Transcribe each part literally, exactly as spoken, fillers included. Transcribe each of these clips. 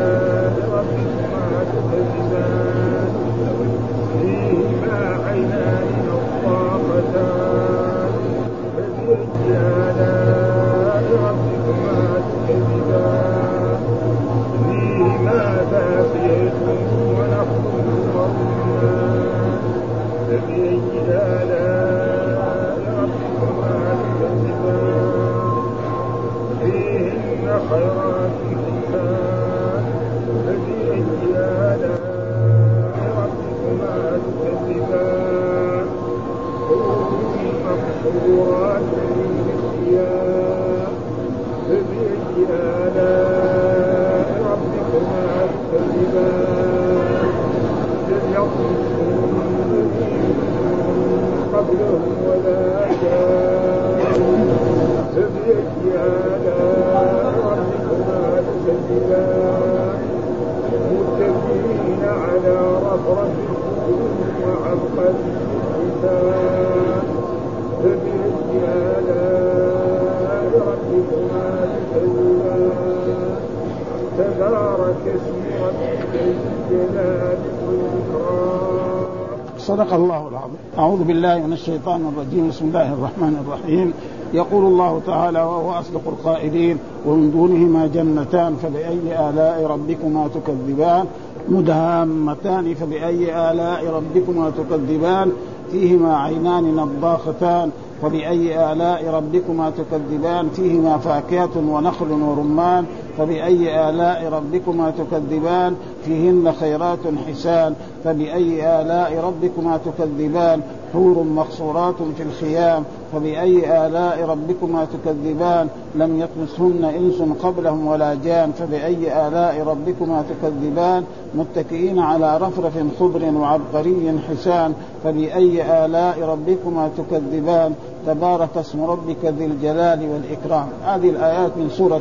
آلاء ربكما تكذبان فيهما عينان نضاختان فبأي آلاء ربكما تكذبان فيهما فاقية ونخل رمان فبأي آلاء ربكما تكذبان فيهن خيرات حسان فبأي آلاء ربكما تكذبان حور مقصورات في الخيام فبأي آلاء ربكما تكذبان لم قبلهم ولا جاءهم فبأي آلاء ربكما تكذبان متكئين على رفرف وعبقري الحسان فبأي آلاء ربكما تكذبان تبارك اسم ربك ذي الجلال والإكرام. صدق الله العظيم. أعوذ بالله من الشيطان الرجيم. بسم الله الرحمن الرحيم. يقول الله تعالى وهو أصدق القائلين ومن دونهما جنتان فبأي آلاء ربكما تكذبان مدهامتان فبأي آلاء ربكما تكذبان فيهما عينان نضاختان فبأي آلاء ربكما تكذبان فيهما فاكهة ونخل ورمان فبأي آلاء ربكما تكذبان فيهن خيرات حسان فبأي آلاء ربكما تكذبان حور مقصورات في الخيام فبأي آلاء ربكما تكذبان لم يطمثهن إنس قبلهم ولا جان فبأي آلاء ربكما تكذبان متكئين على رفرف خضر وعبقري حسان فبأي آلاء ربكما تكذبان تبارك اسم ربك ذي الجلال والإكرام. هذه الآيات من سورة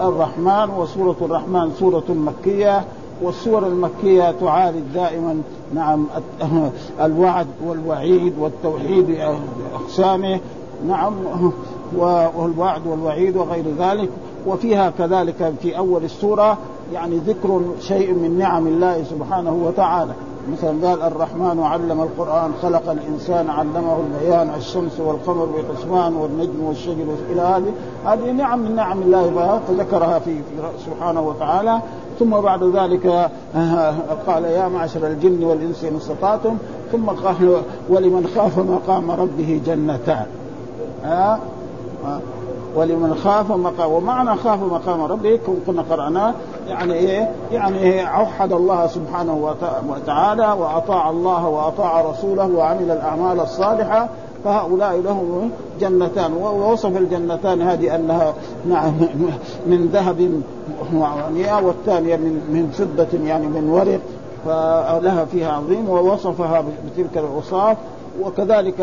الرحمن. وسورة الرحمن سورة مكية، والسور المكية تعارض دائما نعم الوعد والوعيد والتوحيد أقسامه نعم والوعد والوعيد وغير ذلك. وفيها كذلك في أول السورة يعني ذكر شيء من نعم الله سبحانه وتعالى، مثل قال الرحمن علم القرآن خلق الإنسان علمه البيان الشمس والقمر بحسبان والنجم والشجر إلى هذه هذه نعم من نعم الله فذكرها في سبحانه وتعالى. ثم بعد ذلك قال يا معشر الجن والإنس إن استطعتم، ثم قال ولمن خاف مقام ربه جنتان ها ولمن خاف مقام. ومعنى خاف مقام ربه كنا قرأناه يعني إيه؟ يعني إيه؟ عهد الله سبحانه وتعالى وأطاع الله وأطاع رسوله وعمل الأعمال الصالحة فهؤلاء لهم جنتان. ووصف الجنتان هذه أنها نعم من ذهب وعنياء والثانية من من فضة يعني من ورق فلها فيها عظيم، ووصفها بتلك الأوصاف. وكذلك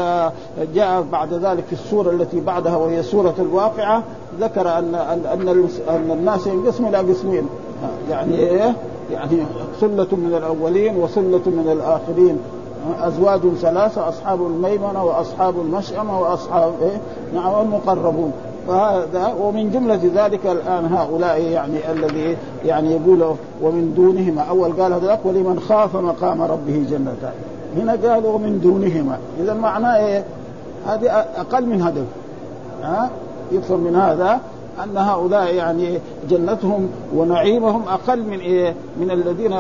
جاء بعد ذلك في السورة التي بعدها وهي سورة الواقعة ذكر أن أن أن الناس ينقسموا إلى قسمين، يعني إيه؟ يعني سلة من الأولين وسلة من الآخرين، أزواج ثلاثة، أصحاب الميمنة وأصحاب المشأمة وأصحاب إيه؟ نعم المقربون. فهذا ومن جملة ذلك الآن هؤلاء يعني الذي يعني يقولوا ومن دونهما. أول قال هذاك ولمن خاف مقام ربه جنتان، هنا قالوا من دونهما، إذا معناه إيه؟ هذه أقل من هدف ها؟ يفهم من هذا أن هؤلاء يعني جنتهم ونعيمهم أقل من إيه؟ من الذين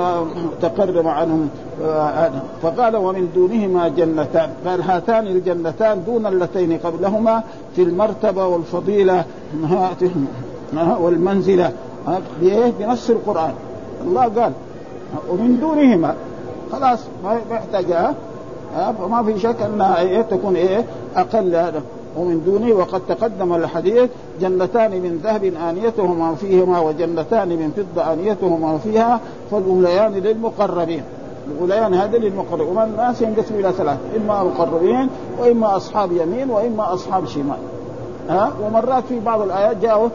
تقرب عنهم آه آدم. فقال ومن دونهما جنتان، قال هاتان الجنتان دون اللتين قبلهما في المرتبة والفضيلة والمنزلة بنص القرآن. الله قال ومن دونهما خلاص ما يحتاجها آه فما في شك أنها إيه تكون إيه أقل هذا ومن دونه. وقد تقدم الحديث جنتان من ذهب آنيتهما فيهما وجنتان من فضة آنيتهما فيها فالأوليان للمقربين. الأوليان هذا للمقربين، ومن الناس ينقسم إلى ثلاثة، إما المقربين وإما أصحاب يمين وإما أصحاب شمال. ها ومرات في بعض الآيات جاءوا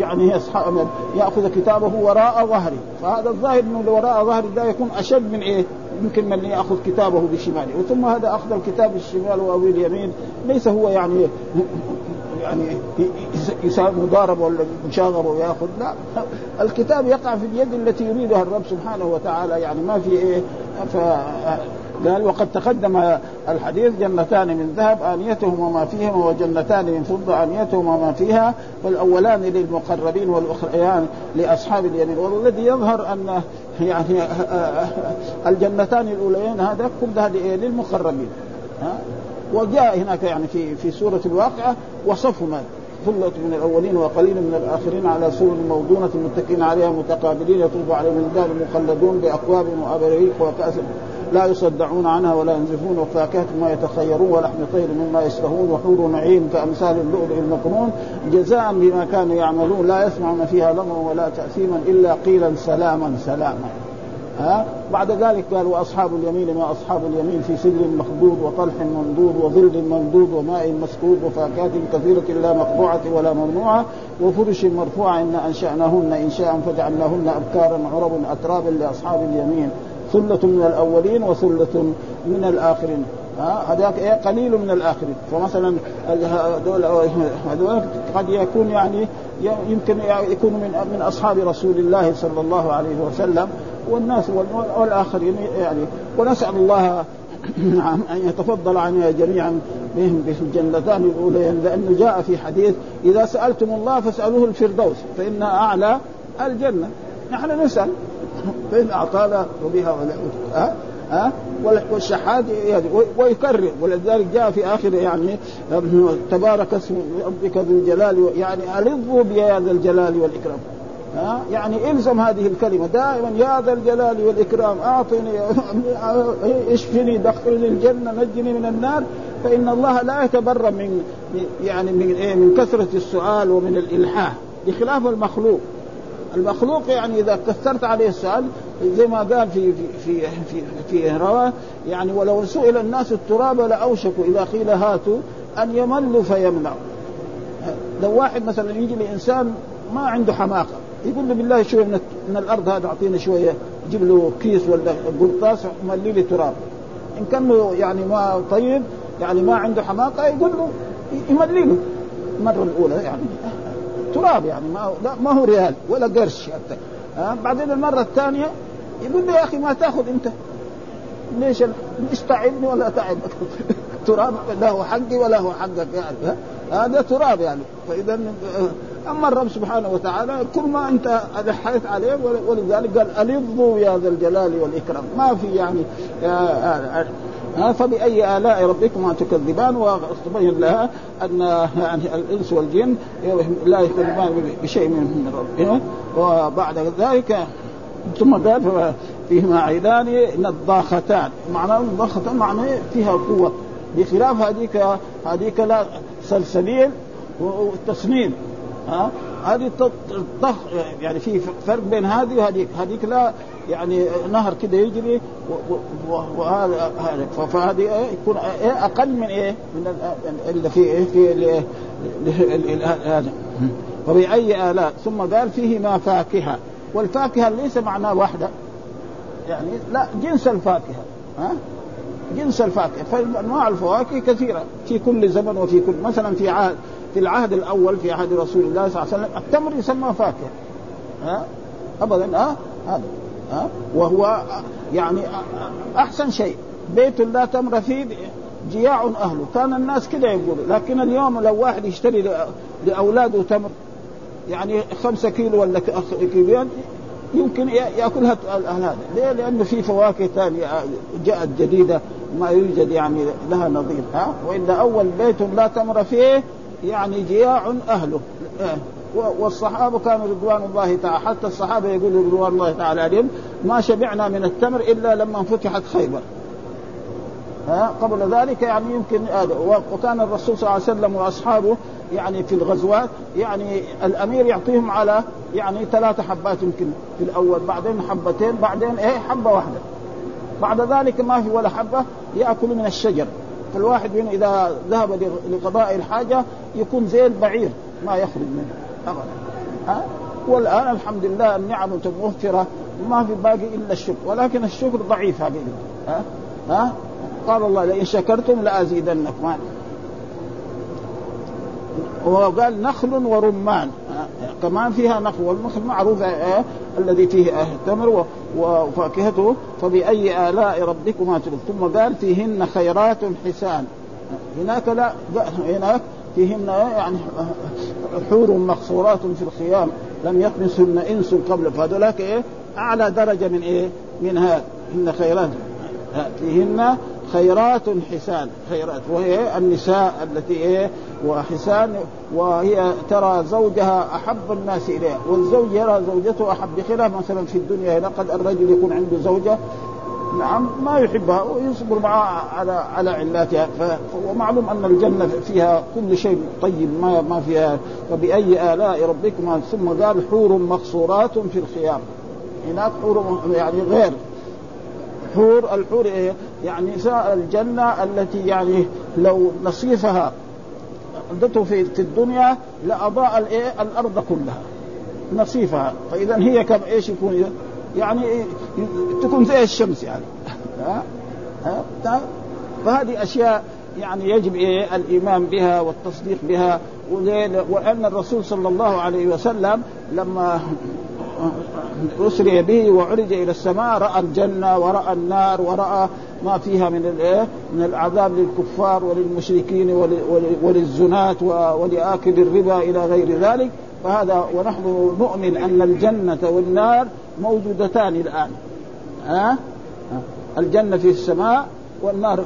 يعني أصحاب يأخذ كتابه وراء ظهري، فهذا الظاهر إنه وراء ظهري ده يكون أشد من إيه يمكن من يأخذ كتابه بشماله، وثم هذا أخذ الكتاب بالشمال أو اليمين ليس هو يعني يعني يساوي مضارب ولا مشاغب ويأخذ، لا الكتاب يقع في اليد التي يريدها الرب سبحانه وتعالى، يعني ما في إيه. ف قال وقد تقدم الحديث جنتان من ذهب آنيتهما وما فيهما وجنتان من فضة آنيتهما وما فيها والأولان للمقربين والأخريان لأصحاب اليمين. والذي يظهر أن يعني الجنتان الأوليين هذا كل هذه للمقربين. وجاء هناك يعني في في سورة الواقعة وصفهما ثلة من الأولين وقليل من الآخرين على سور موضونة متكئين عليها متقابلين يطوف عليهم الرجال مخلدون بأكواب وأباريق وكأس لا يصدعون عنها ولا ينزفون وفاكهة ما يتخيرون ولحم طير مما يشتهون وحور نعيم كأمثال اللؤلؤ المكنون جزاء بما كانوا يعملون لا يسمعون فيها لغوا ولا تأثيما إلا قيلا سلاما سلاما. ها بعد ذلك قال وأصحاب اليمين ما أصحاب اليمين في سدر مخضود وطلح منضود وظل ممدود وماء مسكوب وفاكهة كثيرة لا مقطوعة ولا ممنوعة وفرش مرفوعة إن أنشأناهن إنشاء فجعلناهن أبكارا عربا أترابا لأصحاب اليمين ثلة من الأولين وثلة من الآخرين. هذاك إيه قليل من الآخرين، فمثلا هذول هذول قد يكون يعني يمكن يكون من من أصحاب رسول الله صلى الله عليه وسلم والناس والآخرين يعني. ونسأل الله أن يتفضل علينا جميعا بهم بالجنتان الأوليين، لأنه جاء في حديث إذا سألتم الله فاسألوه الفردوس فإن أعلى الجنة. نحن نسأل فإن أعطانا وبها ولا أه والشحات ويكرر، ولذلك جاء في آخر يعني تبارك اسم ربك ذو الجلال، يعني ألظوا بيا ذا الجلال والإكرام. ها أه؟ يعني إلزم هذه الكلمة دائما يا ذا الجلال والإكرام، أعطني اشفني دخلني الجنة نجني من النار، فإن الله لا يتبرأ من يعني من إيه من كثرة السؤال ومن الإلحاح بخلاف المخلوق. المخلوق يعني إذا كثرت عليه السؤال زي ما قال في في في في رواه يعني ولو سئل الناس التراب لأوشكوا إذا قيل هاتوا أن يملوا فيمنعوا. لو واحد مثلا يجي لإنسان ما عنده حماقة يقول له بالله شوية من, من الأرض هذا أعطينا شوية، جيب له كيس ولا قرطاس ملي لي تراب، إن كان يعني ما طيب يعني ما عنده حماقة يقول له يملي له المرة الأولى يعني تراب يعني ما ما هو ريال ولا قرش حتى. أه؟ بعدين المرة الثانية يقول لي يا أخي ما تأخذ أنت ليش ليش تعبني ولا تعبك تراب لا هو حقي ولا هو حقك يعني هذا أه؟ تراب يعني. فإذا أما الرب سبحانه وتعالى كل ما أنت ألحيت عليه، ولذلك قال ألظوا يا ذا الجلال والإكرام ما في يعني آه آه آه فبأي آلاء ربكما تكذبان. واستبين لها أن يعني الإنس والجن لا يكذبان بشيء من ربهم. وبعد ذلك ثم ذلك فيهما عيدان نضاختان، معناه نضاختان معناه فيها قوة، بخلاف هذيك هذيك لا سلسبيل والتصميم. ها هذه الضخ يعني في فرق بين هذه وهذيك، هذيك لا يعني نهر كده يجري وهذا هذا فهذه يكون أقل من إيه من اللي في إيه في هذا. وبأي آلاء ثم قال فيهما فاكهة، والفاكهة ليس معناه واحدة يعني لا جنس الفاكهة. ها جنس الفاكهة فأنواع الفواكه كثيرة في كل زمن وفي كل مثلا في عهد في العهد الأول في عهد رسول الله صلى الله عليه وسلم التمر يسمى فاكهة. ها أبدا ها هذا أه؟ وهو يعني أحسن شيء بيت لا تمر فيه جياع أهله، كان الناس كده يقولوا. لكن اليوم لو واحد يشتري لأولاده تمر يعني خمسة كيلو ولا كيلوين يمكن يأكلها هذا، ليه؟ لأنه في فواكه ثانية جاءت جديدة ما يوجد يعني لها نظير. ها وإن أول بيت لا تمر فيه يعني جياع أهله. أه؟ والصحابة كانوا رضوان الله تعالى، حتى الصحابة يقولوا رضوان الله تعالى عليهم ما شبعنا من التمر إلا لما فتحت خيبر. ها قبل ذلك يعني يمكن هذا. وكان الرسول صلى الله عليه وسلم وأصحابه يعني في الغزوات يعني الأمير يعطيهم على يعني ثلاثة حبات يمكن في الأول، بعدين حبتين، بعدين إيه حبة واحدة. بعد ذلك ما هي ولا حبة يأكل من الشجر. الواحد منه إذا ذهب لقضاء الحاجة يكون زي البعير ما يخرج منه أبدا. أه؟ والآن الحمد لله النعم متوفرة وما في باقي إلا الشكر، ولكن الشكر ضعيف هذه. أه؟ أه؟ قال الله لئن شكرتم لأزيدنكم. وقال نخل ورمان، كمان فيها نخل، والنخل معروف آه الذي فيه آه التمر وفاكهته. فبأي آلاء ربكما تبصرون. ثم قال فيهن خيرات حسان. هناك لا هناك فيهن يعني حور مقصورات في الخيام لم يطمسهن إنس قبل. فهذولاك إيه أعلى درجة من إيه من هذا. هن خيرات، فيهن خيرات حسان، خيرات وهي النساء التي إيه وحسان، وهي ترى زوجها أحب الناس إليها، والزوج يرى زوجته أحب، بخلاف مثلا في الدنيا هنا قد الرجل يكون عنده زوجة نعم ما يحبها ويصبر معها على على علاتها. ومعلوم أن الجنة فيها كل شيء طيب ما ما فيها. فبأي آلاء ربكما. ثم قال حور مقصورات في الخيام. هناك حور يعني غير حور، الحور إيه يعني نساء الجنة التي يعني لو نصيفها أضته في الدنيا لأضاء الإيه الأرض كلها نصيفها. فإذا هي كم إيش يكون يعني تكون زي الشمس يعني. فهذه أشياء يعني يجب إيه الإيمان بها والتصديق بها. وأن الرسول صلى الله عليه وسلم لما أسري به وعرج إلى السماء رأى الجنة ورأى النار ورأى ما فيها من من العذاب للكفار وللمشركين وللزنات ولآكل الربا إلى غير ذلك. فهذا ونحن نؤمن أن الجنة والنار موجودتان الآن. ها الجنة في السماء والنار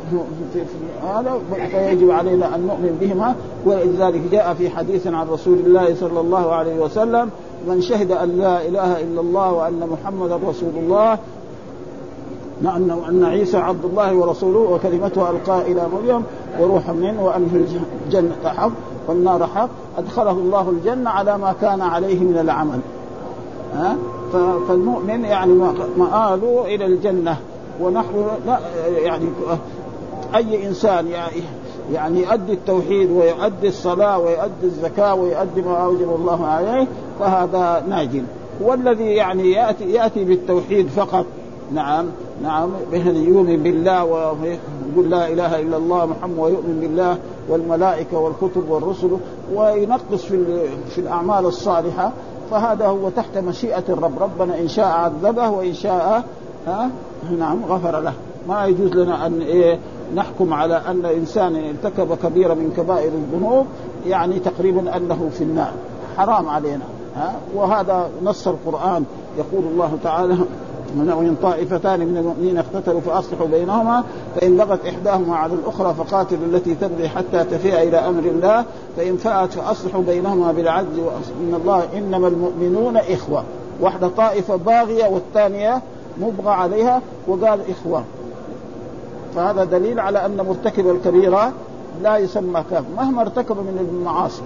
في هذا، فيجب علينا أن نؤمن بهما. ولذلك جاء في حديث عن رسول الله صلى الله عليه وسلم من شهد أن لا إله إلا الله وأن محمدا رسول الله وأن عيسى عبد الله ورسوله وكلمته ألقى إلى مريم وروح منه وأنه الجنة حق والنار حق أدخله الله الجنة على ما كان عليه من العمل. ها فالمؤمن يعني مآله إلى الجنة. ونحن لا يعني أي إنسان يعني يعني يؤدي التوحيد ويؤدي الصلاة ويؤدي الزكاة ويؤدي ما أوجب الله عليه فهذا ناجٍ. والذي يعني يأتي يأتي بالتوحيد فقط نعم نعم يؤمن بالله ويقول لا إله إلا الله محمد ويؤمن بالله والملائكة والكتب والرسل وينقص في في الأعمال الصالحة فهذا هو تحت مشيئة الرب. ربنا إن شاء عذبه وإن شاء ها نعم غفر له. ما يجوز لنا أن إيه نحكم على أن إنسان ارتكب كبيرة من كبائر الذنوب يعني تقريبا أنه في النار، حرام علينا. ها وهذا نص القرآن يقول الله تعالى وإن طائفتان من المؤمنين اقتتلوا فأصلحوا بينهما فإن بغت إحداهما على الأخرى فقاتلوا التي تبغي حتى تفيء إلى أمر الله فإن فاءت فأصلحوا بينهما بالعدل وإن الله إنما المؤمنون إخوة. واحدة طائفة باغية والثانية مبغى عليها وقال إخوة. فهذا دليل على أن مرتكب الكبيرة لا يسمى كافر مهما ارتكب من المعاصي.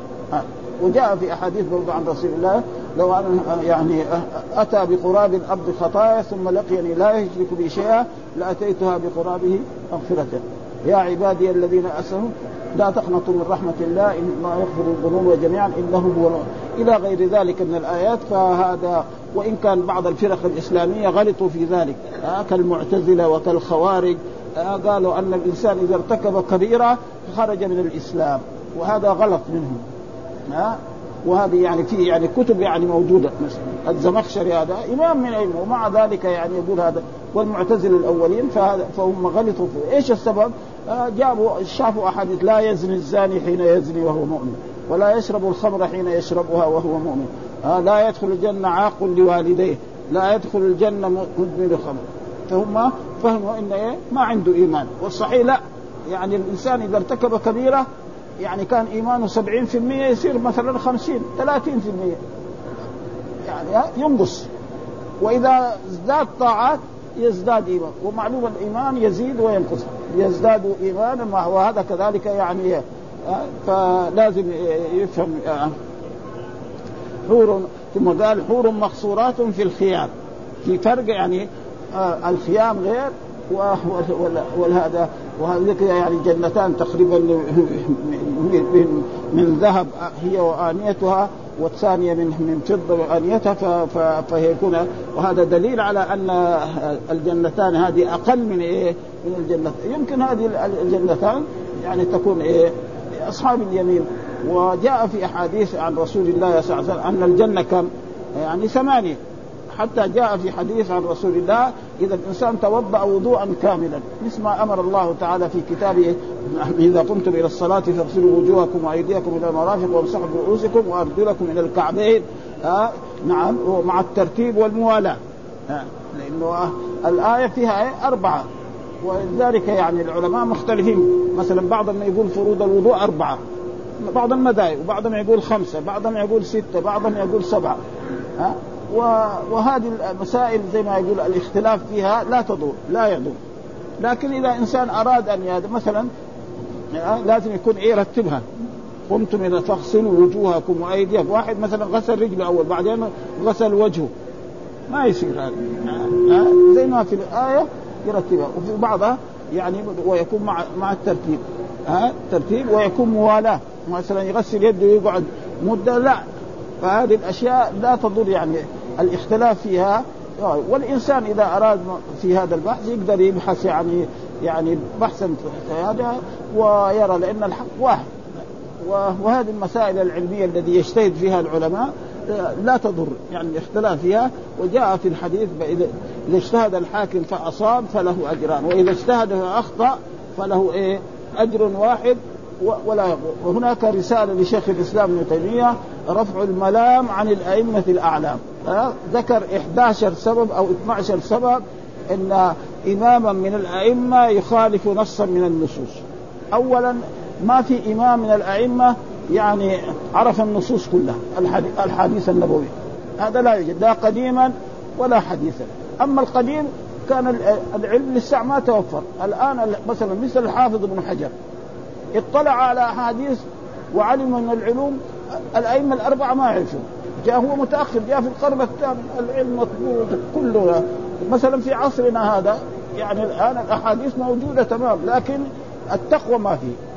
وجاء في أحاديث برضو عن رسول الله لو أن يعني أتى بقراب الأرض خطايا ثم لقيني لا يشرك بي شيئا لأتيتها بقرابه مغفرة. يا عبادي الذين أسرفوا لا تقنطوا من رحمة الله إن الله يغفر الذنوب جميعا إنه هو الغفور إلى غير ذلك من الآيات. فهذا وإن كان بعض الفرق الإسلامية غلطوا في ذلك كالمعتزلة وكالخوارج قالوا أن الإنسان إذا ارتكب كبيرة خرج من الإسلام وهذا غلط منهم. ها وهذه يعني في يعني كتب يعني موجودة مثلا الزمخشري هذا إمام من علمه ومع ذلك يعني يقول هذا والمعتزل الأولين فهذا فهم غلطوا فيه. إيش السبب؟ جابوا شافوا أحاديث لا يزني الزاني حين يزني وهو مؤمن ولا يشرب الخمر حين يشربها وهو مؤمن لا يدخل الجنة عاق لوالديه لا يدخل الجنة مدمن الخمر. فهم فهموا إن إيه ما عنده إيمان. والصحيح لا يعني الإنسان إذا ارتكب كبيرة يعني كان إيمانه سبعين في المية يصير مثلا خمسين ثلاثين في المية يعني ينقص. وإذا ازداد طاعات يزداد إيمان. ومعلوم الإيمان يزيد وينقص يزداد إيمانا ما هو هذا كذلك يعني. فلازم يفهم حور. ثم قال حور مقصورات في الخيام. في فرق يعني الخيام غير وأخ والهذا وهذيك يعني جنتان تقريبا من ذهب هي وآنيتها والثانية من من فضة وآنيتها فهيكون. وهذا دليل على أن الجنتان هذه أقل من إيه من الجنة. يمكن هذه الجنتان يعني تكون إيه أصحاب اليمين. وجاء في أحاديث عن رسول الله صلى الله عليه وسلم أن الجنة كم يعني ثمانية، حتى جاء في حديث عن رسول الله إذا الإنسان توضأ وضوءا كاملا مثل ما أمر الله تعالى في كتابه إذا قمتم إلى الصلاة فاغسلوا وجوهكم وأيديكم إلى المرافق وامسحوا برؤوسكم وأرجلكم إلى الكعبين. آه نعم، ومع الترتيب والموالاة. آه لأنه آه الآية فيها أربعة، ولذلك يعني العلماء مختلفين، مثلا بعضهم يقول فروض الوضوء أربعة، بعضهم مدايق، وبعضهم يقول خمسة، بعضهم يقول ستة، بعضهم يقول سبعة. آه وهذه المسائل زي ما يقول الاختلاف فيها لا تضر لا يضر، لكن إذا إنسان أراد أن مثلا لازم يكون إيه رتبها. قمتم إذا تغسلوا وجوهكم وأيديكم، واحد مثلا غسل رجله أول بعدين غسل وجهه، ما يصير هذا زي ما في الآية يرتبها. وفي بعضها يعني ويكون مع مع الترتيب ها ترتيب، ويكون موالاة، مثلا يغسل يده ويقعد مدة لا. فهذه الأشياء لا تضر يعني الاختلاف فيها. والإنسان إذا أراد في هذا البحث يقدر يبحث يعني يعني بحثا هذا ويرى، لأن الحق واحد. وهذه المسائل العلمية التي يجتهد فيها العلماء لا تضر يعني الاختلاف فيها. وجاء في الحديث إذا اجتهد الحاكم فأصاب فله أجران، وإذا اجتهد فأخطأ فله إيه أجر واحد ولا يقول. وهناك رسالة لشيخ الإسلام ابن تيمية رفع الملام عن الأئمة الأعلام، ذكر إحدى عشر سبب أو اثنا عشر سبب أن إماما من الأئمة يخالف نصا من النصوص. أولا ما في إمام من الأئمة يعني عرف النصوص كلها الحديث النبوي، هذا لا يوجد لا قديما ولا حديثا. أما القديم كان العلم لسه ما توفر. الآن مثلا مثل الحافظ ابن حجر اطلع على حديث وعلم أن العلوم الأئمة الأربعة ما عرفوا، جاء هو متأخر، جاء في القرن الثامن، العلم مطلوب كله. مثلا في عصرنا هذا يعني الآن الأحاديث موجودة تمام، لكن التقوى ما فيه.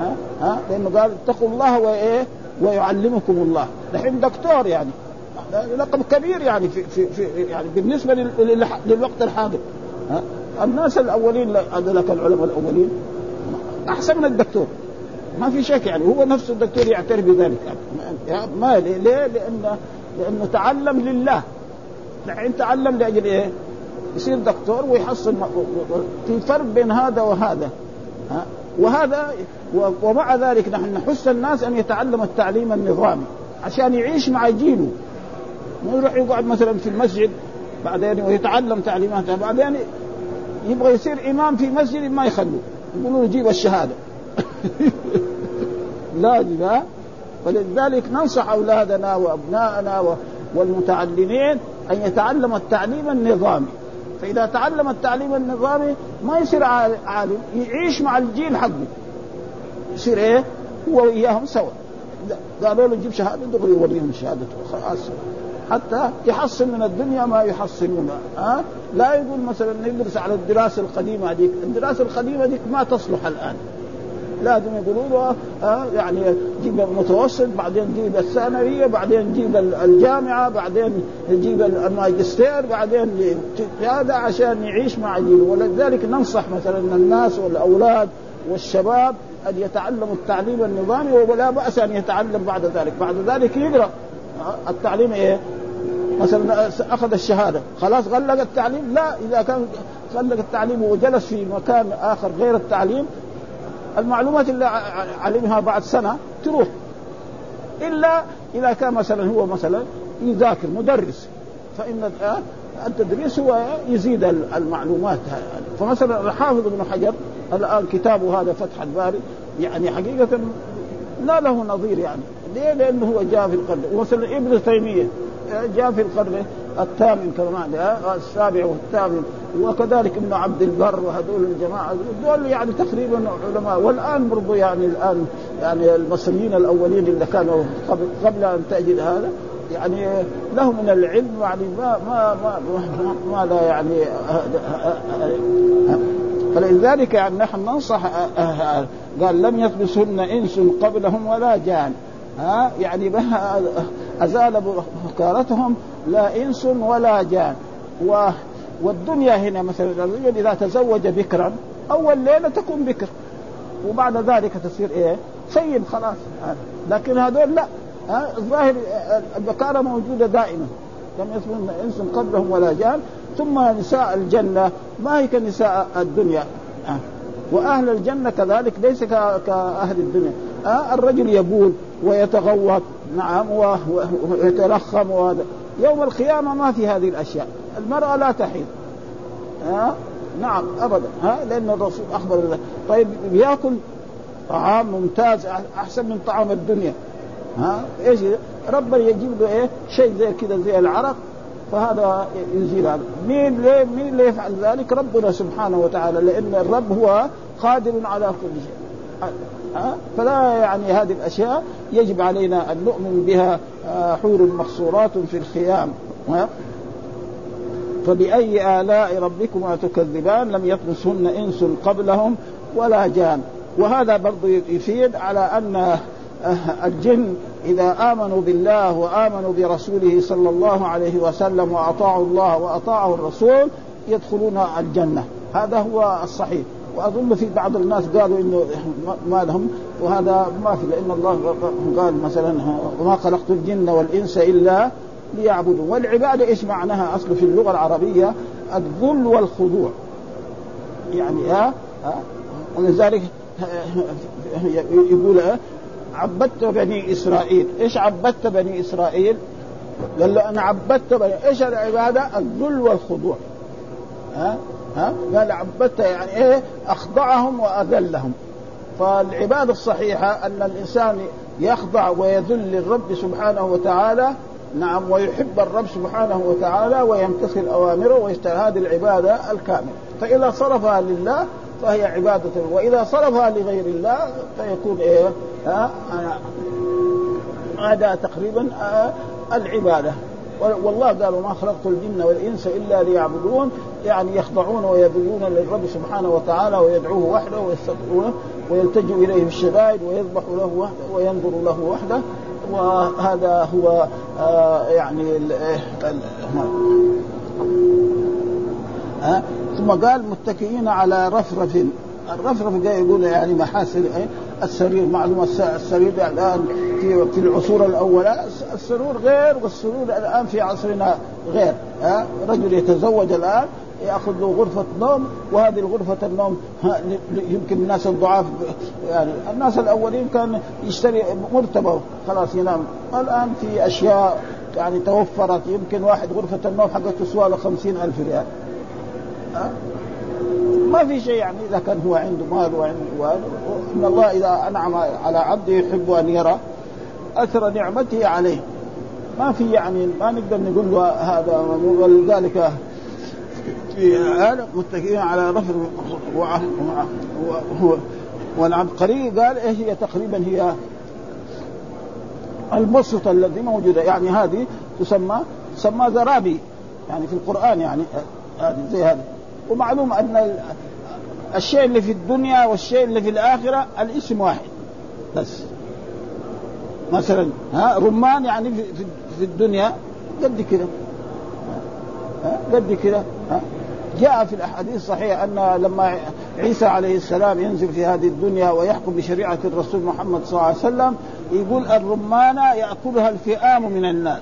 ها ها لأنه قال اتقوا الله وإيه ويعلمكم الله. الحين دكتور يعني لقب كبير يعني في في, في يعني بالنسبة للوقت الحاضر. الناس الأولين لك العلماء الأولين أحسن من الدكتور ما في شك، يعني هو نفسه الدكتور يعترف بذلك يعني ما ليه ليه لأنه لأنه تعلم لله. الحين تعلم لأجل إيه يصير دكتور ويحصل. في فرق بين هذا وهذا ها وهذا. ومع ذلك نحن نحث الناس أن يتعلم التعليم النظامي عشان يعيش مع جيله، ما يروح يقعد مثلا في المسجد بعدين ويتعلم تعليماته بعدين يبغى يصير إمام في مسجد ما يخلوه، يقولون جيب الشهادة لا لا. فلذلك ننصح أولادنا وأبناءنا والمتعلمين أن يتعلم التعليم النظامي. فإذا تعلم التعليم النظامي ما يصير عالم، يعيش مع الجيل حقه، يصير إيه هو وإياهم سوا. قالوا له جيب شهادة دغري يوريهم شهادته خلاص، حتى يحصل من الدنيا ما يحصل منها. أه؟ لا يقول مثلا ندرس على الدراسة القديمة ديك، الدراسة القديمة ديك ما تصلح الآن. لازم يقولوا أه يعني جيب المتوسط بعدين جيب الثانوية بعدين جيب الجامعة بعدين جيب الماجستير بعدين جيب هذا عشان يعيش مع جيله. ولذلك ننصح مثلا الناس والأولاد والشباب أن يتعلموا التعليم النظامي، ولا بأس أن يتعلم بعد ذلك بعد ذلك يقرأ التعليم إيه مثلا أخذ الشهادة خلاص غلق التعليم. لا، إذا كان غلق التعليم وجلس في مكان آخر غير التعليم المعلومات اللي علمها بعد سنة تروح، إلا إذا كان مثلا هو مثلا يذاكر مدرس فإن التدريس هو يزيد المعلومات. فمثلا الحافظ ابن حجر الآن كتابه هذا فتح الباري يعني حقيقة لا له نظير يعني. ليه؟ لأنه هو جاء في القرن، ومثلا ابن تيمية جاء في القرن الثامن كمان السابع والثامن، وكذلك ابن عبد البر وهذول الجماعة دول يعني تقريبا علماء. والآن برضو يعني الآن يعني المصريين الأولين اللي كانوا قبل, قبل أن تأجل هذا يعني له من العلم يعني ما ما ما, ما لا يعني فلذلك يعني نحن ننصح. قال لم يطمسهن إنس قبلهم ولا جان، ها يعني بها أزال بكارتهم لا إنس ولا جان. و والدنيا هنا مثلا الرجل إذا تزوج بكرا أول ليلة تكون بكر وبعد ذلك تصير إيه سيد خلاص، لكن هذول لا، الظاهر البكارة موجودة دائما. لم يسمن إنس قبلهم ولا جان. ثم نساء الجنة ما هي كنساء الدنيا، وأهل الجنة كذلك ليس كأهل الدنيا. الرجل يبول ويتغوط نعم ويترخم، وهذا يوم القيامة ما في هذه الأشياء. المرأة لا تحيض ها نعم أبدا، ها لأن الرسول أخبر الله. طيب بيأكل طعام ممتاز أحسن من طعام الدنيا، ها إيش ربنا يجيب له إيه شيء زي كده زي العرق، فهذا يزيل هذا. مين ليه مين ليه يفعل ذلك؟ ربنا سبحانه وتعالى، لأن الرب هو قادر على كل شيء. فلا يعني هذه الأشياء يجب علينا أن نؤمن بها. حور محصورات في الخيام، فبأي آلاء ربكما تكذبان لم يطمسهن إنس قبلهم ولا جان. وهذا برضو يفيد على أن الجن إذا آمنوا بالله وآمنوا برسوله صلى الله عليه وسلم وأطاعوا الله وأطاعوا الرسول يدخلون الجنة، هذا هو الصحيح. وأظن في بعض الناس قالوا إنه ما لهم، وهذا ما في، لأن الله قال مثلا وما خلقت الجن والإنس إلا ليعبدوا. والعبادة إيش معناها أصل في اللغة العربية؟ الذل والخضوع يعني ها ها ولذلك يقول عبدت بني إسرائيل. إيش عبدت بني إسرائيل؟ قال له أنا عبدت بني. إيش العبادة؟ الذل والخضوع ها ها قال عبدت يعني إيه أخضعهم وأذلهم. فالعبادة الصحيحة أن الإنسان يخضع ويذل للرب سبحانه وتعالى نعم ويحب الرب سبحانه وتعالى ويمتثل أوامره ويشتهي، هذه العبادة الكاملة. فإذا صرفها لله فهي عبادة، وإذا صرفها لغير الله فيكون إيه هذا تقريبا العبادة. والله قالوا ما خلقت الجن والإنس إلا ليعبدون، يعني يخضعون ويذلون للرب سبحانه وتعالى ويدعوه وحده ويستغفرونه ويلتجئ إليه بالشدائد ويذبح له وحده وينظر له وحده. وهذا هو آه يعني ال ال آه ثم قال متكئين على رفرف. الرفرف جاي يقول يعني محاسن السرير. معلومة السرير الآن في في العصور الأولى السرور غير، والسرور الآن في عصرنا غير. آه رجل يتزوج الآن يأخذ له غرفة نوم، وهذه الغرفة النوم يمكن الناس الضعاف يعني الناس الأولين كان يشتري مرتبة خلاص ينام. الآن في أشياء يعني توفرت، يمكن واحد غرفة النوم حقت تسوى له خمسين ألف ريال. أه؟ ما في شيء يعني إذا كان هو عنده مال وعنده وال. إن الله إذا أنعم على عبده يحب أن يرى أثر نعمته عليه. ما في يعني ما نقدر نقول له هذا. ولذلك متكئين على رفرف والعنقري قال إيه هي تقريبا هي البسطة الذي موجودة، يعني هذه تسمى تسمى زرابي يعني في القرآن يعني هذه زي هذه. ومعلوم أن الشيء اللي في الدنيا والشيء اللي في الآخرة الاسم واحد بس. مثلا ها رمان يعني في في الدنيا قد كده قد كده. جاء في الأحاديث الصحيحة أن لما عيسى عليه السلام ينزل في هذه الدنيا ويحكم بشريعة الرسول محمد صلى الله عليه وسلم يقول الرمانة يأكلها الفئام من الناس.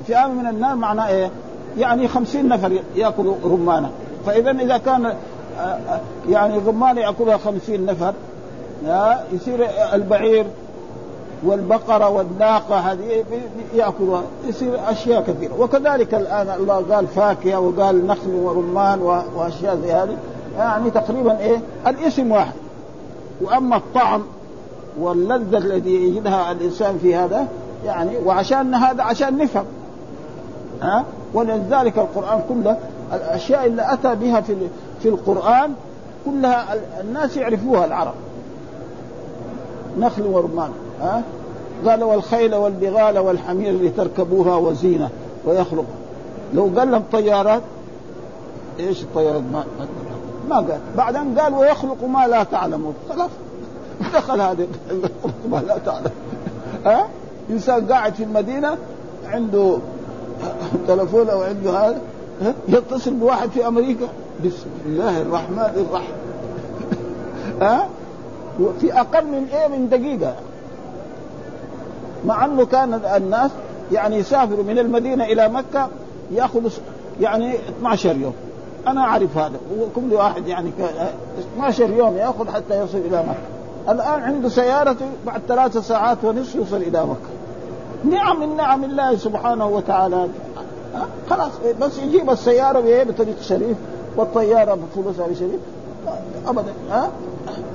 الفئام من الناس معناه إيه؟ يعني خمسين نفر يأكلوا رمانة. فإذا إذا كان يعني الرمانة يأكلها خمسين نفر يصير البعير والبقرة والناقة هذه يأكلها، يصير أشياء كثيرة. وكذلك الآن الله قال فاكهة وقال نخل ورمان وأشياء زي هذه، يعني تقريبا إيه الاسم واحد. وأما الطعم واللذة الذي يجدها الإنسان في هذا يعني، وعشان هذا عشان نفهم ها. ولذلك القرآن كله الأشياء اللي أتى بها في في القرآن كلها الناس يعرفوها العرب. نخل ورمان ها قال والخيل والبغال والحمير لتركبوها وزينة ويخلق. لو قال لهم طيارات، ايش الطيارات؟ ما ما قال. بعدين قال ويخلق ما لا تعلمون، خلاص دخل هذا ما لا تعلم. ها انسان قاعد في المدينة عنده تلفون او عنده هذا، يتصل بواحد في امريكا، بسم الله الرحمن الرحيم، ها في اقل من ايه من دقيقة. مع انه كان الناس يعني يسافروا من المدينة الى مكة ياخذوا يعني اثني عشر يوم، انا اعرف هذا، وكل واحد يعني اثني عشر يوم ياخذ حتى يصل الى مكة. الان عنده سيارته بعد ثلاثة ساعات ونصف يوصل الى مكة. نعم من نعم الله سبحانه وتعالى. خلاص بس يجيب السيارة بيه بطريق شريف والطيارة بفلوسها بشريف، أبدا ها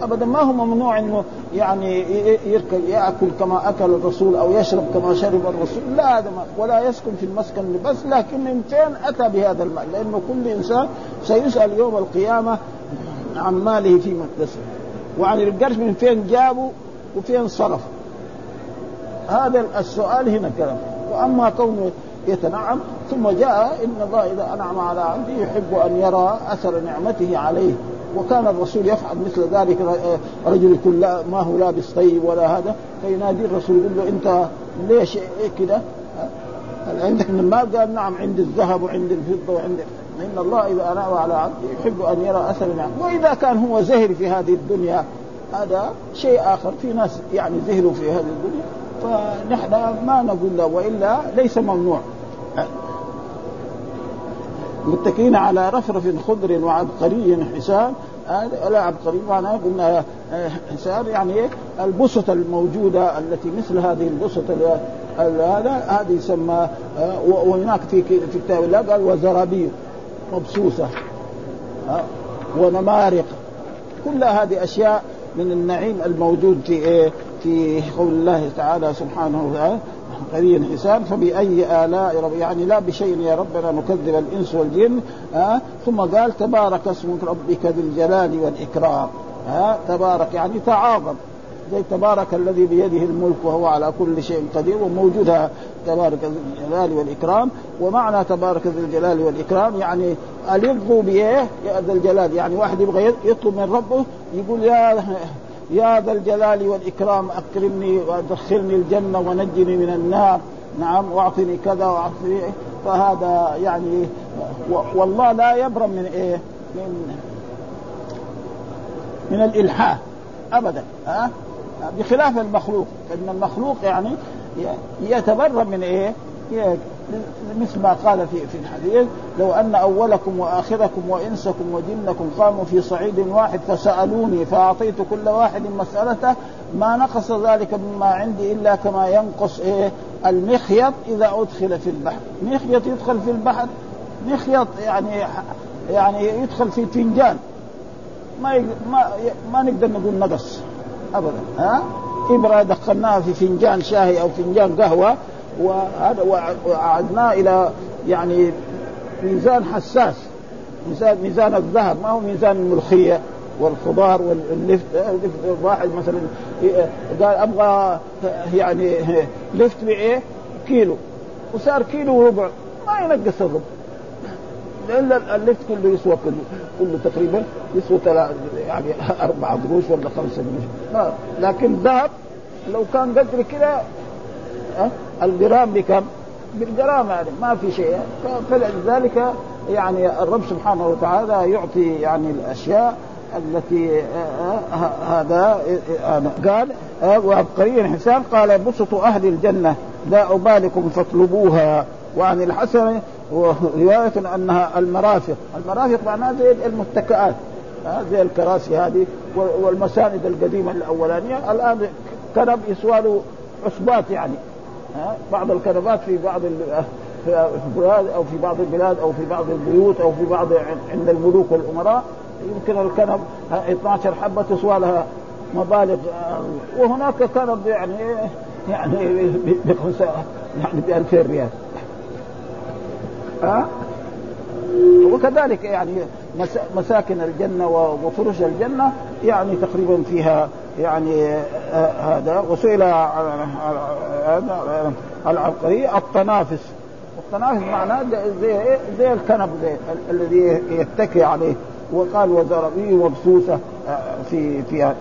أبدا ما هو ممنوع إنه يعني يركب يأكل كما أكل الرسول أو يشرب كما شرب الرسول، لا هذا، ولا يسكن في المسكن بس، لكن إنسان أتى بهذا المال، لأنه كل إنسان سيسأل يوم القيامة عن ماله في مكتسبه وعن القرش من فين جابه وفين صرف. هذا السؤال هنا كلام. وأما كونه يتنعم، ثم جاء إن الله إذا أنعم على عبده يحب أن يرى أثر نعمته عليه، وكان الرسول يفعل مثل ذلك. رجل يقول لا ما هو لابس طيب ولا هذا، فينادي الرسول يقول له أنت ليش إيه كده؟ عندك المال؟ قال نعم عند الذهب وعند الفضة وعند. إن الله إذا أنعم على عبده يحب أن يرى أثر نعمته. وإذا كان هو زهر في هذه الدنيا هذا شيء آخر، في ناس يعني زهروا في هذه الدنيا، فنحن ما نقول له، وإلا ليس ممنوع. متكئين على رفرف خضر وعبقري حسان. لا عبقري معناه قلنا حسان يعني البسطة الموجودة التي مثل هذه البسطة، هذه يسمى. وهناك في في كتاب الله قال وزرابير مبسوسة ونمارق، كل هذه أشياء من النعيم الموجود في في قول الله تعالى سبحانه وتعالى قليل حسان. فبأي آلاء رب يعني لا بشيء يا ربنا نكذب الإنس والجن. آه ثم قال تبارك اسم ربك ذي الجلال والإكرام. آه تبارك يعني تعاظم، زي تبارك الذي بيده الملك وهو على كل شيء قدير، وموجودها تبارك ذي الجلال والإكرام. ومعنى تبارك ذي الجلال والإكرام يعني ألغوا بيه يا ذا الجلال، يعني واحد يبغى يطلب من ربه يقول يا يا ذا الجلال والإكرام أكرمني وادخلني الجنة ونجني من النار، نعم واعطني كذا واعطني. فهذا يعني والله لا يبرم من إيه من من الإلحاد أبدا، أه؟ بخلاف المخلوق، إن المخلوق يعني يتبرم من إيه مثل ما قال في في الحديث لو أن أولكم وآخركم وإنسكم وجنكم قاموا في صعيد واحد فسألوني فأعطيت كل واحد مسألته ما نقص ذلك مما عندي إلا كما ينقص إيه المخيط إذا أدخل في البحر. مخيط يدخل في البحر، مخيط يعني يعني يدخل في فنجان، ما ما ما نقدر نقول نقص أبدا. ها إبرة دخلناها في فنجان شاهي أو فنجان قهوة وعدنا إلى يعني ميزان حساس، ميزان ميزان الذهب، ما هو ميزان الملخية والخضار واللفت. واحد مثلا قال أبغى يعني لفت بإيه كيلو، وصار كيلو وربع، ما ينقص الربع لأن اللفت كله يسوى كله كله تقريبا يسوى يعني أربعة قروش ولا خمسة قروش. لكن ذهب لو كان قدر كده الجرام بكم؟ بالجرام يعني ما في شيء. فلذلك يعني الرب سبحانه وتعالى يعطي يعني الأشياء التي هذا قال وعبقري حسان. قال بسط أهل الجنة لا أبالكم فاطلبوها. وعن الحسن رواية أنها المرافق. المرافق معناها زي المتكئات، زي الكراسي هذه والمساند القديمة الأولانية، الآن كنب يسوالوا عصبات يعني. بعض الكنبات في بعض البلاد أو في بعض البلاد أو في بعض البيوت أو في بعض عند الملوك والأمراء يمكن الكنب اثني عشر حبة تسوالها مبالغ، وهناك كنب يعني يعني بخمسة يعني بألفين ريال. ها وكذلك يعني مساكن الجنة وفرش الجنة يعني تقريبا فيها يعني هذا. وسئل العبقري التنافس. التنافس معناه زي زي الكنب الذي يتكي عليه. وقال وزربي وبسوسة في فيها.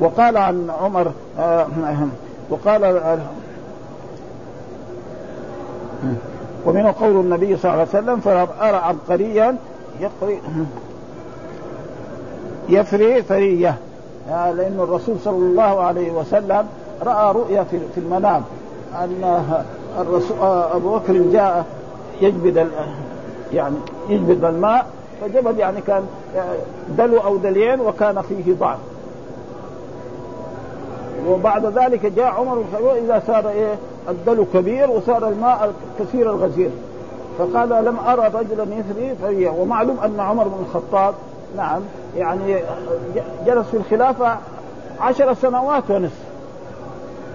وقال عن عمر وقال ومن قول النبي صلى الله عليه وسلم فأرى عبقريا يفري فرية، لأن الرسول صلى الله عليه وسلم رأى رؤيا في المنام أن الرسول أبو بكر جاء يجبد يعني يجبد الماء، فجبد يعني كان دلو أو دليين وكان فيه ضعف. وبعد ذلك جاء عمر الخير إذا صار إيه الدلو كبير وصار الماء كثير الغزير، فقال لم أرى رجلا يثري فرية. ومعلوم أن عمر بن الخطاب نعم يعني جلس في الخلافة عشر سنوات ونصف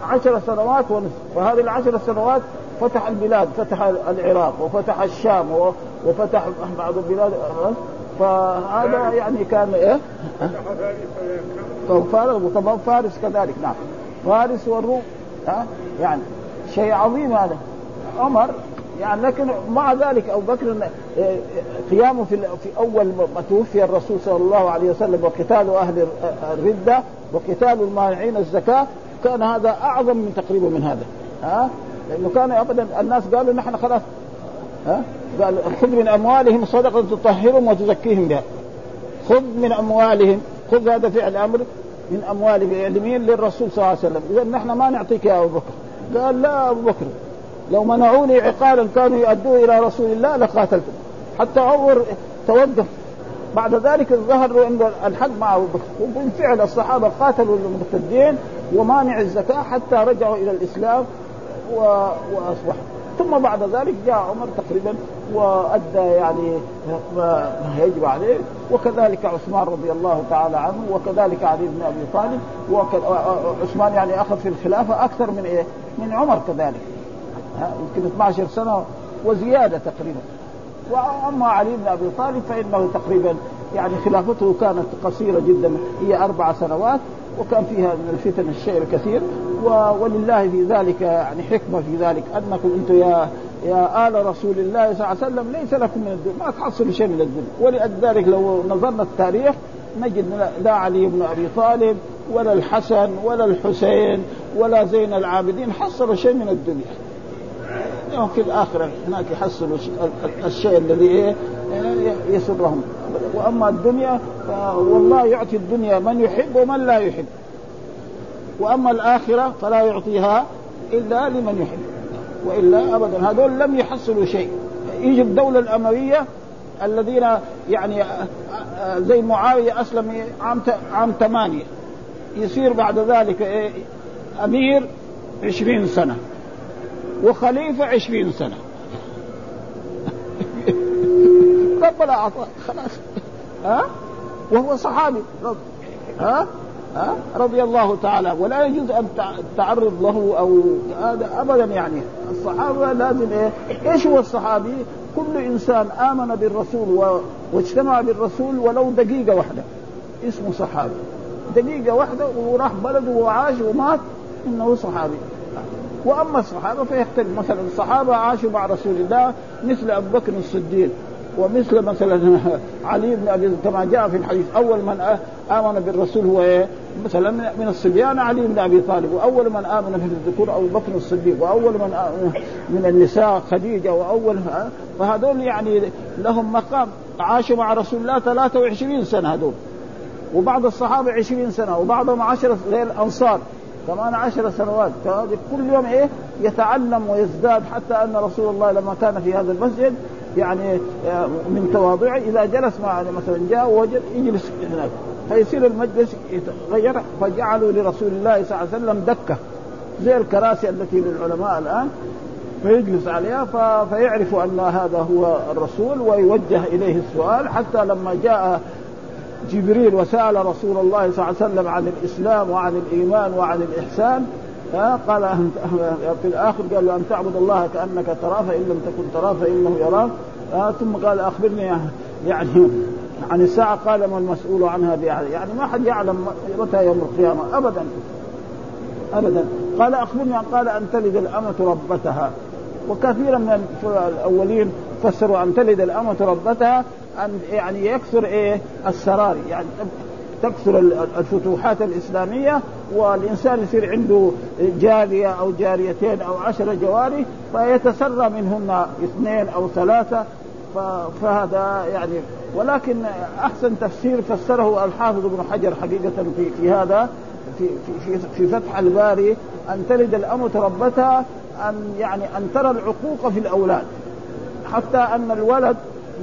عشر سنوات ونصف وهذه العشر سنوات فتح البلاد، فتح العراق وفتح الشام وفتح بعض البلاد، فهذا يعني كان إيه طبعا فارس كذلك نعم فارس والروم ها أه؟ يعني شيء عظيم هذا عمر يعني. لكن مع ذلك أبو بكر قيامه في في أول ما توفي الرسول صلى الله عليه وسلم وقتال أهل الردة وقتال المانعين الزكاة كان هذا أعظم من تقريبا من هذا ها أه؟ لأنه كان أبدا الناس قالوا نحن خلاص ها أه؟ قال خذ من أموالهم صدقة تطهرهم وتزكيهم بها، خذ من أموالهم، خذ هذا فعل أمر من أموال اليمين للرسول صلى الله عليه وسلم. إذا نحن ما نعطيك يا أبو بكر. قال لا أبو بكر لو منعوني عقالا كانوا يؤدوه إلى رسول الله لقاتلتهم. حتى عمر توقف. بعد ذلك ظهر أن الحق مع أبو بكر، وبالفعل الصحابة قاتلوا المرتدين ومانع الزكاة حتى رجعوا إلى الإسلام و... وأصبحوا. ثم بعد ذلك جاء عمر تقريبا وأدى يعني ما يجب عليه، وكذلك عثمان رضي الله تعالى عنه، وكذلك علي بن أبي طالب. وعثمان يعني أخذ في الخلافة أكثر من إيه من عمر كذلك يمكن اثنتا عشرة سنة وزيادة تقريبا. وأما علي بن أبي طالب فإنه تقريبا يعني خلافته كانت قصيرة جدا، هي أربع سنوات وكان فيها من الفتن الشيء الكثير. ولله في ذلك يعني حكمة في ذلك، أنكم أنتم يا يا آل رسول الله صلى الله عليه وسلم ليس لكم من الدنيا ما تحصل شيء من الدنيا. ولذلك لو نظرنا التاريخ نجد لا علي بن أبي طالب ولا الحسن ولا الحسين ولا زين العابدين حصلوا شيء من الدنيا. في الآخرة هناك يحصلوا الشيء الذي يسرهم. وأما الدنيا والله يعطي الدنيا من يحب ومن لا يحب، وأما الآخرة فلا يعطيها إلا لمن يحب، وإلا أبدا هذول لم يحصلوا شيء. يجي الدولة الأموية الذين يعني زي معاوية أسلم عام عام ثمانية، يصير بعد ذلك أمير عشرين سنة وخليفة عشرين سنة. ربنا أعطاه خلاص ها أه؟ وهو صحابي رب ها أه؟ أه؟ رضي الله تعالى. ولا يجوز أن تعرض له أو هذا أبدا. يعني الصحابة لازم إيه إيش هو الصحابي؟ كل إنسان آمن بالرسول و... واجتمع بالرسول ولو دقيقة واحدة اسمه صحابي، دقيقة واحدة وراح بلده وعاش ومات إنه صحابي. وأما الصحابة فيختلف، مثلا الصحابة عاشوا مع رسول الله مثل أبو بكر الصديق ومثل مثلا علي بن أبي طالب كما جاء في الحديث أول من آمن بالرسول هو إيه؟ مثلا من الصبيان علي بن أبي طالب، وأول من آمن في الذكور أبو بكر الصديق، وأول من من النساء خديجة، وأول فهذول يعني لهم مقام. عاشوا مع رسول الله ثلاثة وعشرين سنة هذول، وبعض الصحابة عشرين سنة، وبعضهم عشرة غير الأنصار ثمان عشر سنوات. فهذا كل يوم إيه يتعلم ويزداد، حتى أن رسول الله لما كان في هذا المسجد يعني من تواضعه إذا جلس مع مثلا جاء وجد يجلس هناك فيصير المجلس يتغير، فجعلوا لرسول الله صلى الله عليه وسلم دكة زي الكراسي التي للعلماء الآن فيجلس عليها، فيعرف أن هذا هو الرسول ويوجه إليه السؤال. حتى لما جاء جبريل وسأل رسول الله صلى الله عليه وسلم عن الإسلام وعن الإيمان وعن الإحسان، قال في الآخر قال له أن تعبد الله كأنك تراه فإن لم تكن تراه فإنه يراك، ثم قال أخبرني يعني عن الساعة قال ما المسؤول عنها بأعلم، يعني ما أحد يعلم متى يوم القيامة أبدا أبدا. قال أخبرني، قال أن تلد الأمة ربتها. وكثيرا من الأولين فسروا أن تلد الأمة ربتها أن يعني يكثر إيه السراري، يعني تكثر الفتوحات الإسلامية والإنسان يصير عنده جارية أو جاريتين أو عشر جواري فيتسرى منهن اثنين أو ثلاثة، فهذا يعني. ولكن أحسن تفسير فسره الحافظ ابن حجر حقيقة في, في هذا في, في, في فتح الباري أن تلد الأمة ربتها أن يعني أن ترى العقوق في الأولاد، حتى أن الولد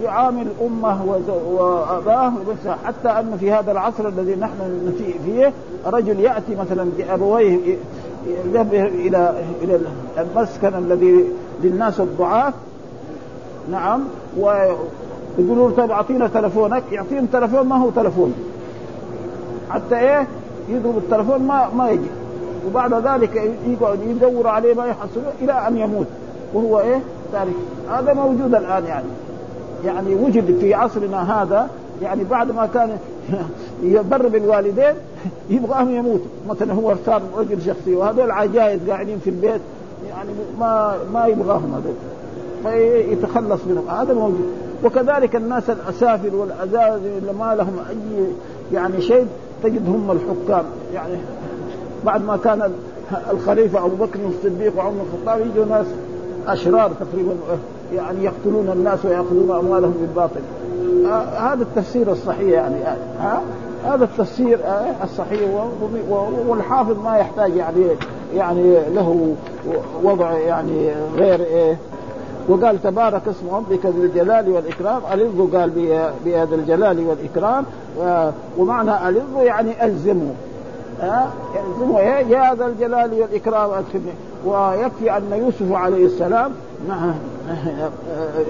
يعامل أمه وأباه وبسه. حتى أن في هذا العصر الذي نحن نسيء فيه رجل يأتي مثلا بأبويه يذهب إلى إلى المسكن الذي للناس الضعاف، نعم، ويقولون طيب أعطينا تلفونك، يعطيهم تلفون ما هو تلفون، حتى إيه يضرب التلفون ما ما يجي، وبعد ذلك يقعد يدور عليه ما يحصله إلى أن يموت وهو إيه تارك. هذا موجود الآن يعني يعني وجد في عصرنا هذا، يعني بعد ما كان يبر بالوالدين يبغاهم يموتوا مثلا، هو صار رجل شخصي وهذول عجائز قاعدين في البيت يعني ما ما يبغاهم هذول فيتخلص منهم. هذا موجود. وكذلك الناس الأسافل والأزاز اللي ما لهم أي يعني شيء تجد هم الحكام، يعني بعد ما كان الخليفة أبو بكر الصديق وعمر الخطاب يجوا ناس أشرار تقريبا يعني يقتلون الناس ويأخذون أموالهم بالباطل. آه هذا التفسير الصحيح يعني آه هذا التفسير آه الصحيح، والحافظ ما يحتاج يعني يعني له وضع يعني غير إيه. وقال تبارك اسم ربك ذي الجلال والإكرام. ألظ قال بهذا الجلال والإكرام، آه ومعنى ألظ يعني ألزمه، آه ألزمه إيه يا ذا الجلال والإكرام أدخلني. ويكفي أن يوسف عليه السلام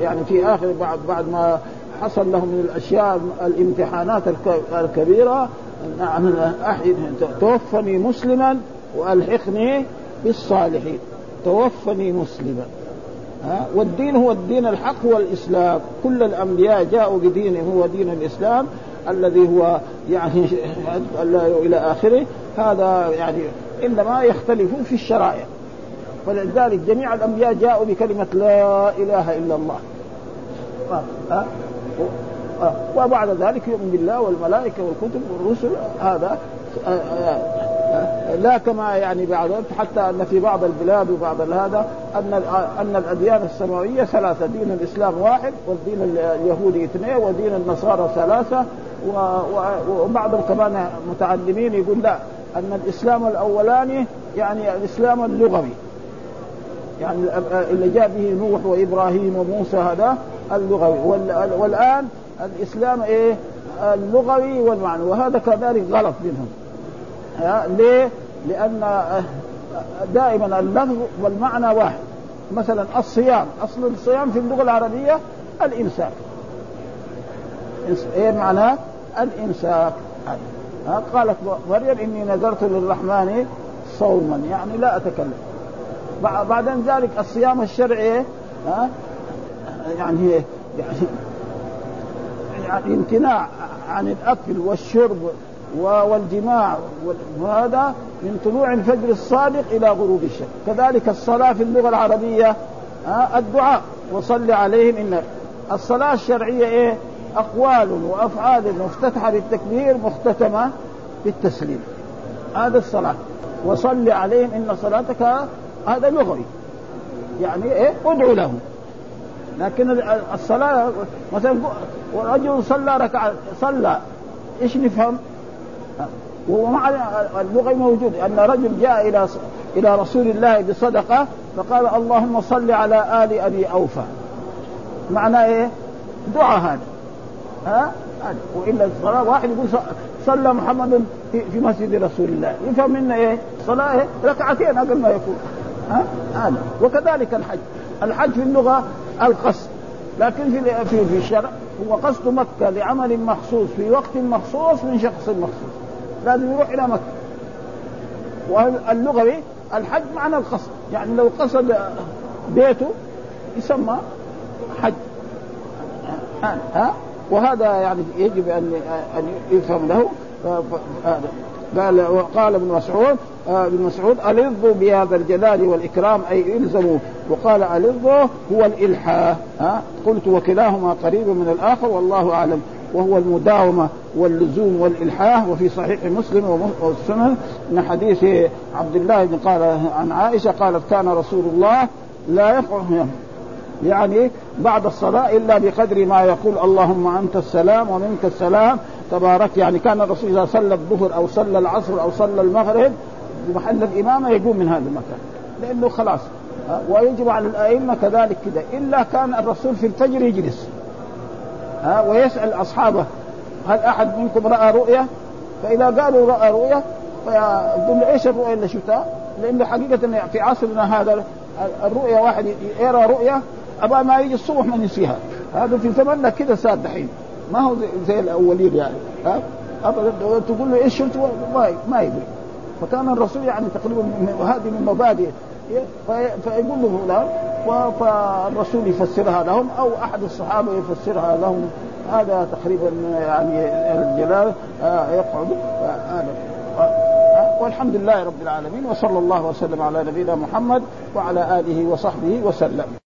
يعني في آخر بعد بعد ما حصل لهم من الأشياء الامتحانات الكبيرة توفني مسلما وألحقني بالصالحين. توفني مسلما، والدين هو الدين الحق هو الإسلام. كل الأنبياء جاءوا بدينه هو دين الإسلام الذي هو يعني إلى آخره. هذا يعني إنما يختلفون في الشرائع، ولذلك جميع الأنبياء جاءوا بكلمة لا إله إلا الله، آه آه آه وبعد ذلك يؤمن بالله والملائكة والكتب والرسل. هذا آه آه آه آه لا كما يعني بعد، حتى أن في بعض البلاد وبعض هذا أن أن الأديان السماوية ثلاثة: دين الإسلام واحد، والدين اليهودي اثنين، ودين النصارى ثلاثة. وبعض كمان متعلمين يقول لا، أن الإسلام الأولاني يعني الإسلام اللغوي، يعني اللي جاء به نوح وإبراهيم وموسى هذا اللغوي، والآن الإسلام إيه اللغوي والمعنى. وهذا كذلك غلط منهم. ليه؟ لأن دائما اللفظ والمعنى واحد. مثلا الصيام، أصل الصيام في اللغة العربية الإمساك. إيه معناه الإمساك؟ قالت مريم إني نذرت للرحمن صوما، يعني لا أتكلم. بعدين ذلك الصيام الشرعي ها يعني يعني يعني امتناع عن الأكل والشرب والجماع، وهذا من طلوع الفجر الصادق إلى غروب الشمس. كذلك الصلاة في اللغة العربية الدعاء، وصل عليهم إن الصلاة الشرعية إيه أقوال وأفعال مفتتحة بالتكبير مختتمة بالتسليم. هذا الصلاة. وصل عليهم إن صلاتك، هذا لغوي يعني ايه ادعو له. لكن الصلاة مثلا رجل صلى ركعة صلى، ايش نفهم؟ ومع اللغوي موجود ان رجل جاء الى الى رسول الله بصدقة فقال اللهم صل على آل ابي اوفى، معناه ايه دعاء هذا ها. وإلا الصلاة واحد يقول صلى محمد في مسجد رسول الله، يفهم منه ايه صلاة ايه ركعتين اقل ما يكون ها؟ آه. وكذلك الحج. الحج في اللغة القصد، لكن في في في الشرع هو قصد مكة لعمل مخصوص في وقت مخصوص من شخص مخصوص، لازم يروح إلى مكة. واللغوي الحج معنى القصد، يعني لو قصد بيته يسمى حج. آه. آه. وهذا يعني يجب أن أن يفهم له. قال وقال ابن مسعود ابن مسعود ألظوا بهذا الجلال والإكرام أي إلزموا. وقال ألظوا هو الإلحاء. قلت وكلاهما قريب من الآخر والله أعلم، وهو المداومة واللزوم والإلحاح. وفي صحيح مسلم والسنن من حديث عبد الله بن قال عن عائشة قالت كان رسول الله لا يفعل يعني بعد الصلاة إلا بقدر ما يقول اللهم أنت السلام ومنك السلام تبارك. يعني كان الرسول إذا صلى الظهر أو صلى العصر أو صلى المغرب بمحل الإمامة يقوم من هذا المكان لأنه خلاص، ويجب على الأئمة كذلك كده. إلا كان الرسول في الفجر يجلس ويسأل أصحابه هل أحد منكم رأى رؤية؟ فإذا قالوا رأى رؤية فيقول إيش الرؤية اللي شفتها؟ لأن حقيقة في عصرنا هذا الرؤية واحد يرى رؤية أبا ما يجي الصبح من يسيها. هذا في زمننا كده صار دحين، ما هو زي الأولين يعني. أبا تقول له إيش شفت؟ ما يدري. فكان الرسول يعني تقريبا هذه من مبادئ، فيقول له لا، فالرسول يفسرها لهم أو أحد الصحابة يفسرها لهم. هذا تقريبا يعني الجلال يقعد. والحمد لله رب العالمين، وصلى الله وسلم على نبينا محمد وعلى آله وصحبه وسلم.